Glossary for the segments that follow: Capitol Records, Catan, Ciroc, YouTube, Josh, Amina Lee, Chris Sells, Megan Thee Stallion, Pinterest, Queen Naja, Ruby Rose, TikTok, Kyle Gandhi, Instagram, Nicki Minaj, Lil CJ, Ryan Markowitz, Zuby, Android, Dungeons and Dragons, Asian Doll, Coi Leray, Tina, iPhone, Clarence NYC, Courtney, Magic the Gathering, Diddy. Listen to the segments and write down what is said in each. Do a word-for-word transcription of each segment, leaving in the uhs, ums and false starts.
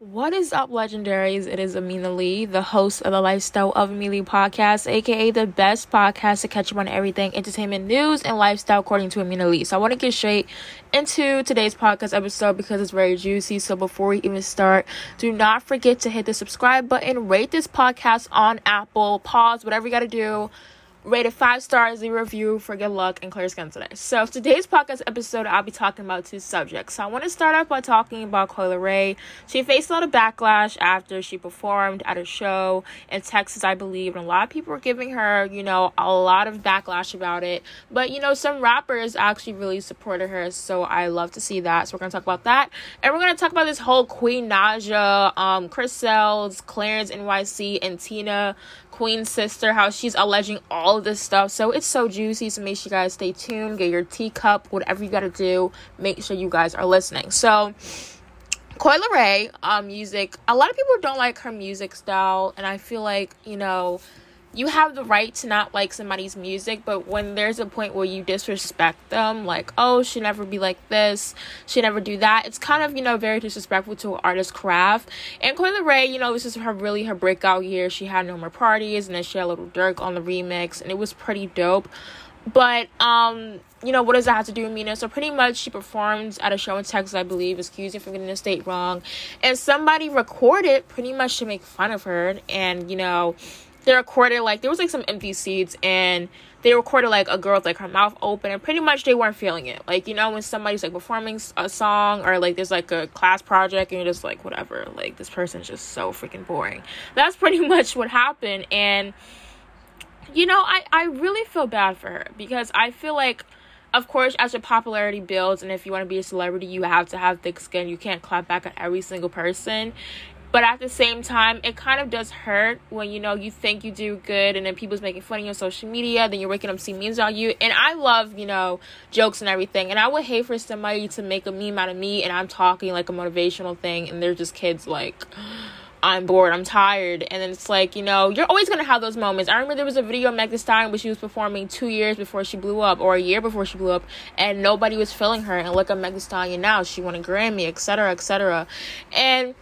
What is up, legendaries? It is Amina Lee, the host of the Lifestyle of Amelie podcast, aka the best podcast to catch up on everything entertainment news and lifestyle according to Amina Lee. So I want to get straight into today's podcast episode because it's very juicy. So before we even start, do not forget to hit the subscribe button, rate this podcast on Apple, pause, whatever you got to do. Rate it five stars, leave a review for good luck and clear skin today. So today's podcast episode, I'll be talking about two subjects. So I want to start off by talking about Coi Leray. She faced a lot of backlash after she performed at a show in Texas, I believe. And a lot of people were giving her, you know, a lot of backlash about it. But, you know, some rappers actually really supported her. So I love to see that. So we're going to talk about that. And we're going to talk about this whole Queen Naja, um, Chris Sells, Clarence N Y C, and Tina, Queen's sister, how she's alleging all of this stuff. So it's so juicy, so make sure you guys stay tuned, get your teacup, whatever you gotta do, make sure you guys are listening. So Coi Leray, um music, a lot of people don't like her music style, and I feel like, you know, you have the right to not like somebody's music, but when there's a point where you disrespect them, like, oh, she never be like this, she never do that, it's kind of, you know, very disrespectful to an artist's craft. And Coi Leray, you know, this is her really her breakout year. She had No More Parties, and then she had Little Dirk on the remix, and it was pretty dope. But, um, you know, what does that have to do with Mina? So pretty much she performed at a show in Texas, I believe. Excuse me for getting this date wrong. And somebody recorded pretty much to make fun of her. And, you know, they recorded, like, there was, like, some empty seats, and they recorded, like, a girl with, like, her mouth open, and pretty much they weren't feeling it. Like, you know, when somebody's, like, performing a song, or, like, there's, like, a class project, and you're just, like, whatever. Like, this person's just so freaking boring. That's pretty much what happened, and, you know, I, I really feel bad for her, because I feel like, of course, as your popularity builds, and if you want to be a celebrity, you have to have thick skin. You can't clap back at every single person. But at the same time, it kind of does hurt when, you know, you think you do good and then people's making fun of you on social media. Then you're waking up seeing memes on you. And I love, you know, jokes and everything. And I would hate for somebody to make a meme out of me and I'm talking like a motivational thing. And they're just kids like, I'm bored, I'm tired. And then it's like, you know, you're always going to have those moments. I remember there was a video of Megan Thee Stallion where she was performing two years before she blew up or a year before she blew up. And nobody was feeling her. And look at Megan Thee Stallion now. She won a Grammy, et cetera, et cetera. And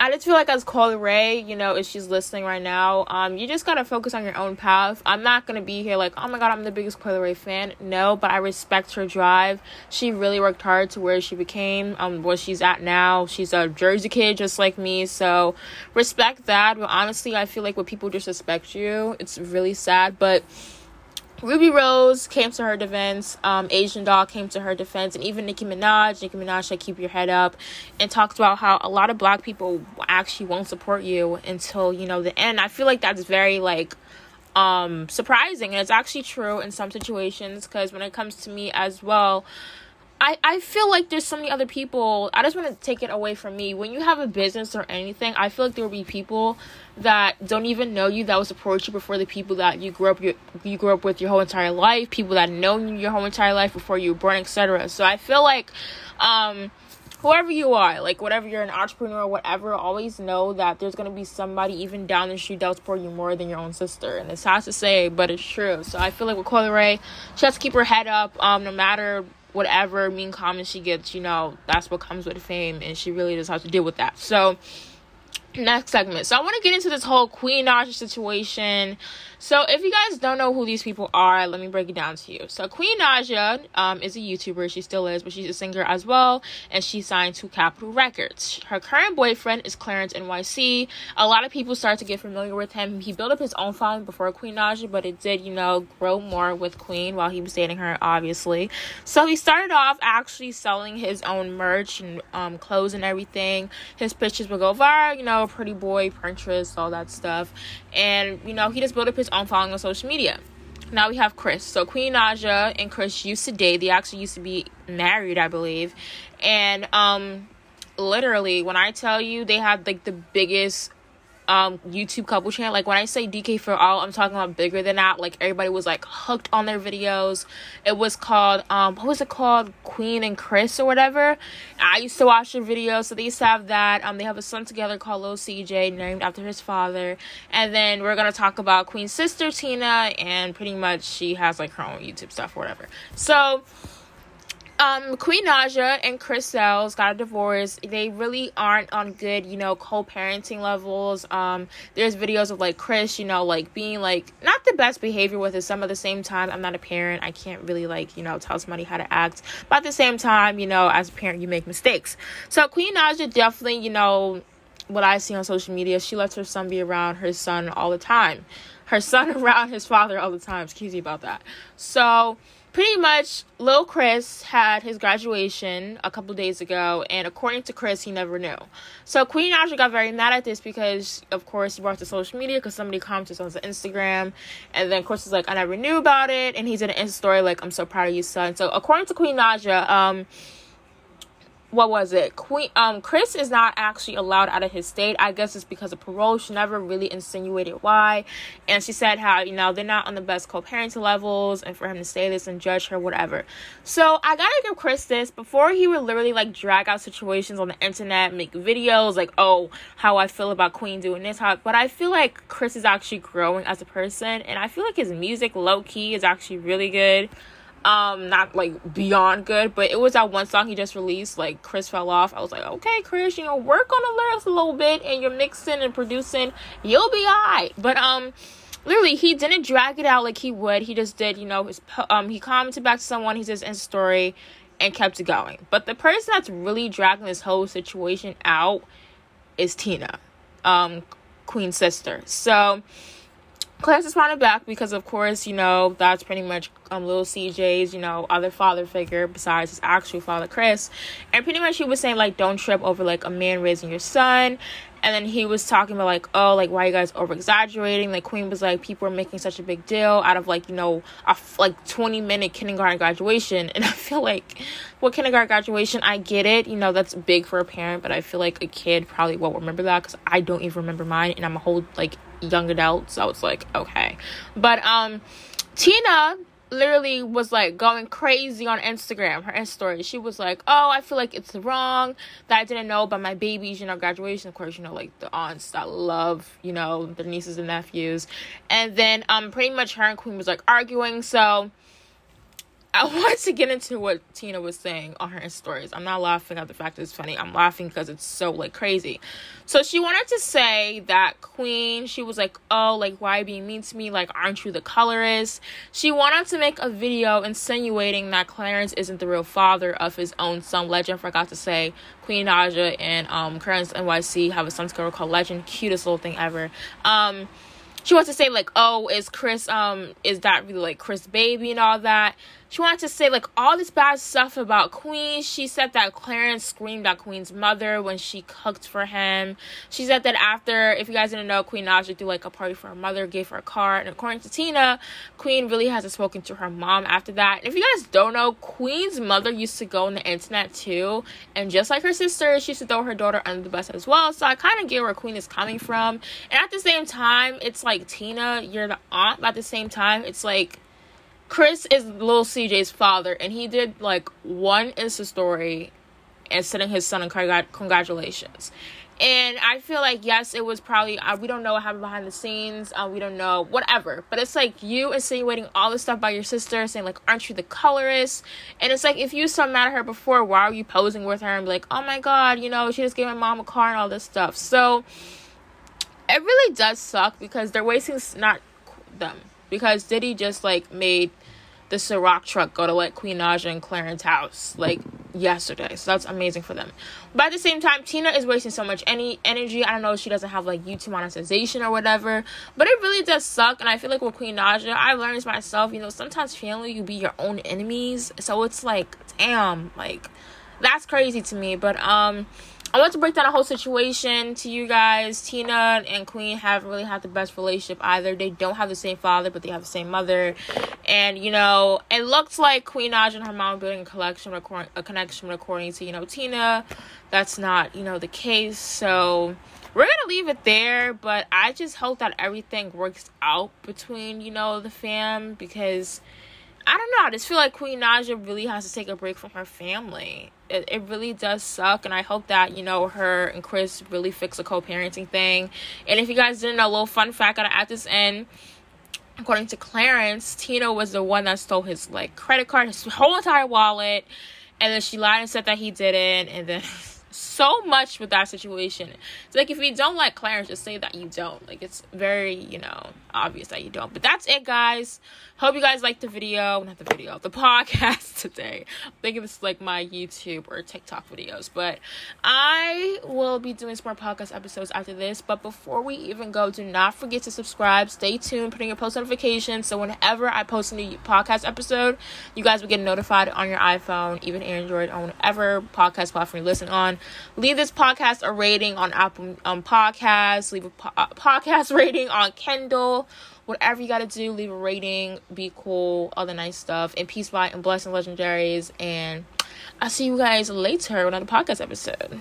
I just feel like as Coi Leray, you know, if she's listening right now, um, you just gotta focus on your own path. I'm not gonna be here like, oh my god, I'm the biggest Coi Leray fan. No, but I respect her drive. She really worked hard to where she became, um, where she's at now. She's a Jersey kid just like me, so respect that. But honestly, I feel like when people disrespect you, it's really sad. But Ruby Rose came to her defense, um, Asian Doll came to her defense, and even Nicki Minaj, Nicki Minaj said keep your head up, and talked about how a lot of black people actually won't support you until, you know, the end. I feel like that's very, like, um, surprising, and it's actually true in some situations, because when it comes to me as well, I, I feel like there's so many other people. I just want to take it away from me. When you have a business or anything, I feel like there will be people that don't even know you that will support you before the people that you grew up your, you grew up with your whole entire life, people that know you your whole entire life before you were born, et cetera. So I feel like um, whoever you are, like whatever you're an entrepreneur or whatever, always know that there's going to be somebody even down the street that will support you more than your own sister. And it's hard to say, but it's true. So I feel like with Coi Leray, she has to keep her head up um, no matter whatever mean comments she gets, you know, that's what comes with fame, and she really does have to deal with that. So next segment. So I want to get into this whole Queen Naja situation. So if you guys don't know who these people are, let me break it down to you. So Queen Naja um, is a YouTuber. She still is, but she's a singer as well, and she signed to Capitol Records. Her current boyfriend is Clarence N Y C. A lot of people start to get familiar with him. He built up his own following before Queen Naja, but it did, you know, grow more with Queen while he was dating her, obviously. So he started off actually selling his own merch and um, clothes and everything. His pictures would go viral, you know, Pretty Boy, Pinterest, all that stuff. And, you know, he just built up his own following on social media. Now we have Chris. So Queen Naja and Chris used to date. They actually used to be married, I believe. And um literally, when I tell you, they had like the biggest um YouTube couple channel. Like when I say D K for all, I'm talking about bigger than that. Like everybody was like hooked on their videos. It was called um what was it called Queen and Chris or whatever. I used to watch their videos. So they used to have that. Um they have a son together called Lil C J, named after his father. And then we're gonna talk about Queen's sister Tina, and pretty much she has like her own YouTube stuff or whatever. So Um, Queen Naja and Chris Sells got a divorce. They really aren't on good, you know, co-parenting levels. Um, there's videos of, like, Chris, you know, like, being, like, not the best behavior with his son, but at the same time, I'm not a parent. I can't really, like, you know, tell somebody how to act. But at the same time, you know, as a parent, you make mistakes. So Queen Naja definitely, you know, what I see on social media, she lets her son be around her son all the time. Her son around his father all the time. Excuse me about that. So, pretty much, Lil Chris had his graduation a couple days ago, and according to Chris, he never knew. So Queen Naja got very mad at this because, of course, he brought it to social media because somebody commented on his Instagram, and then Chris was like, I never knew about it, and he did an Insta story like, I'm so proud of you, son. So according to Queen Naja, um... what was it? Queen, um, Chris is not actually allowed out of his state. I guess it's because of parole. She never really insinuated why. And she said how, you know, they're not on the best co-parenting levels and for him to say this and judge her, whatever. So I gotta give Chris this. Before, he would literally, like, drag out situations on the internet, make videos, like, oh, how I feel about Queen doing this. How, but I feel like Chris is actually growing as a person. And I feel like his music, low-key, is actually really good. Um, not, like, beyond good, but it was that one song he just released, like, Chris Fell Off. I was like, okay, Chris, you know, work on the lyrics a little bit, and you're mixing and producing, you'll be alright. But, um, literally, he didn't drag it out like he would. He just did, you know, his, um, he commented back to someone, he says, in story, and kept it going. But the person that's really dragging this whole situation out is Tina, um, Queen's sister. So, Clarence responded back because, of course, you know, that's pretty much um, Lil C J's, you know, other father figure besides his actual father, Chris. And pretty much he was saying, like, don't trip over, like, a man raising your son. And then he was talking about, like, oh, like, why are you guys over-exaggerating? Like, Queen was like, people are making such a big deal out of, like, you know, a, like, twenty-minute kindergarten graduation. And I feel like, well, kindergarten graduation, I get it. You know, that's big for a parent. But I feel like a kid probably won't remember that because I don't even remember mine. And I'm a whole, like, young adult. So it's like, okay. But, um, Tina literally was like going crazy on Instagram, her Insta story. She was like, oh, I feel like it's wrong that I didn't know about my babies, you know, graduation. Of course, you know, like the aunts that love, you know, their nieces and nephews. And then um pretty much her and Queen was like arguing. So I want to get into what Tina was saying on her Insta stories. I'm not laughing at the fact that it's funny. I'm laughing because it's so, like, crazy. So she wanted to say that Queen, she was like, oh, like, why are you being mean to me? Like, aren't you the colorist? She wanted to make a video insinuating that Clarence isn't the real father of his own son, Legend. Forgot to say Queen Naja and um, Clarence N Y C have a son's girl called Legend. Cutest little thing ever. Um... She wants to say, like, oh, is Chris, um, is that really, like, Chris' baby and all that? She wanted to say, like, all this bad stuff about Queen. She said that Clarence screamed at Queen's mother when she cooked for him. She said that after, if you guys didn't know, Queen Naja threw, like, a party for her mother, gave her a car. And according to Tina, Queen really hasn't spoken to her mom after that. And if you guys don't know, Queen's mother used to go on the internet, too. And just like her sister, she used to throw her daughter under the bus as well. So I kind of get where Queen is coming from. And at the same time, it's like, like, Tina, you're the aunt, but at the same time, it's like, Chris is Lil C J's father, and he did, like, one Insta story and sending his son, and congr- congratulations, and I feel like, yes, it was probably, uh, we don't know what happened behind the scenes, uh, we don't know, whatever, but it's like, you insinuating all this stuff by your sister, saying, like, aren't you the colorist, and it's like, if you so mad at her before, why are you posing with her, and be like, oh my god, you know, she just gave my mom a car, and all this stuff, so it really does suck because they're wasting, not them, because Diddy just, like, made the Ciroc truck go to, like, Queen Naja and Clarence house, like, yesterday. So that's amazing for them. But at the same time, Tina is wasting so much any energy. I don't know if she doesn't have, like, YouTube monetization or whatever. But it really does suck. And I feel like with Queen Naja, I've learned this myself. You know, sometimes family, you be your own enemies. So it's like, damn, like, that's crazy to me. But, um... I want to break down the whole situation to you guys. Tina and Queen haven't really had the best relationship either. They don't have the same father, but they have the same mother. And, you know, it looks like Queen Naja and her mom building a, collection record- a connection according to, you know, Tina. That's not, you know, the case. So we're going to leave it there. But I just hope that everything works out between, you know, the fam. Because, I don't know. I just feel like Queen Naja really has to take a break from her family. It, it really does suck, and I hope that, you know, her and Chris really fix a co-parenting thing. And if you guys didn't know, a little fun fact at this end, according to Clarence, Tina was the one that stole his, like, credit card, his whole entire wallet, and then she lied and said that he didn't, and then so much with that situation. It's like, if you don't like Clarence, just say that you don't. Like, it's very, you know, obvious that you don't. But that's it, guys. Hope you guys liked the video. Not the video. The podcast today. I'm thinking this is like my YouTube or TikTok videos. But I will be doing some more podcast episodes after this. But before we even go, do not forget to subscribe. Stay tuned. Put in your post notifications. So whenever I post a new podcast episode, you guys will get notified on your iPhone, even Android, on whatever podcast platform you listen on. Leave this podcast a rating on Apple um, Podcasts. Leave a po- podcast rating on Kindle. Whatever you got to do, leave a rating. Be cool. All the nice stuff. And peace, bye, and blessing, legendaries. And I'll see you guys later on another podcast episode.